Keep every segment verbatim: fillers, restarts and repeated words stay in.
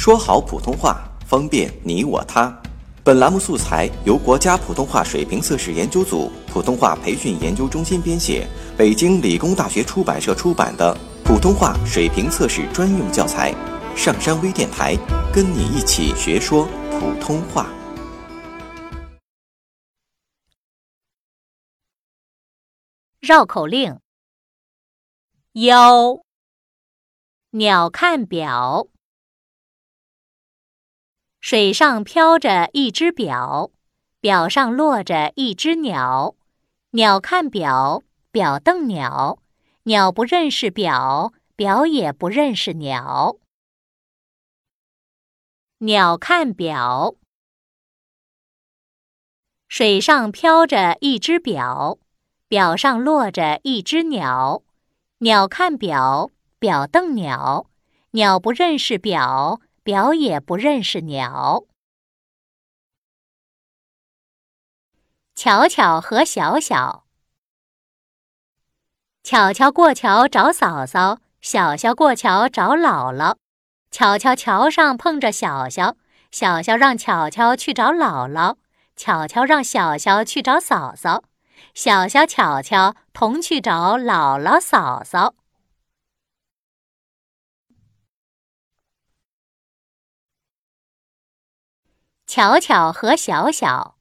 说好普通话，方便你我他。本栏目素材由国家普通话水平测试研究组、普通话培训研究中心编写，北京理工大学出版社出版的普通话水平测试专用教材。上山微电台，跟你一起学说普通话。绕口令：吆，鸟看表，水上飘着一只表，表上落着一只鸟。鸟看表，表瞪鸟，鸟不认识表，表也不认识鸟。鸟看表，水上飘着一只表，表上落着一只鸟。鸟看表，表瞪鸟，鸟不认识表，表也不认识鸟。巧巧和小小，巧巧过桥找嫂嫂，小小过桥找姥姥。巧巧桥上碰着小小，小小让巧巧去找姥姥，巧巧让小小去找嫂嫂。小小巧巧同去找姥姥嫂嫂。巧巧和小小，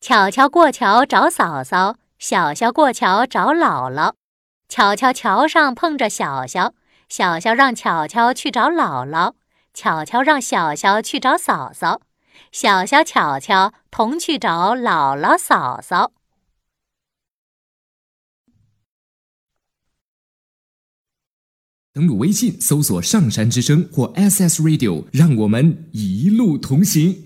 巧巧过桥找嫂嫂，小小过桥找姥姥。巧巧桥上碰着小小，小小让巧巧去找姥姥，巧巧让小小去找嫂嫂。小小巧巧同去找姥姥嫂嫂。登录微信搜索上山之声或 S S Radio， 让我们一路同行。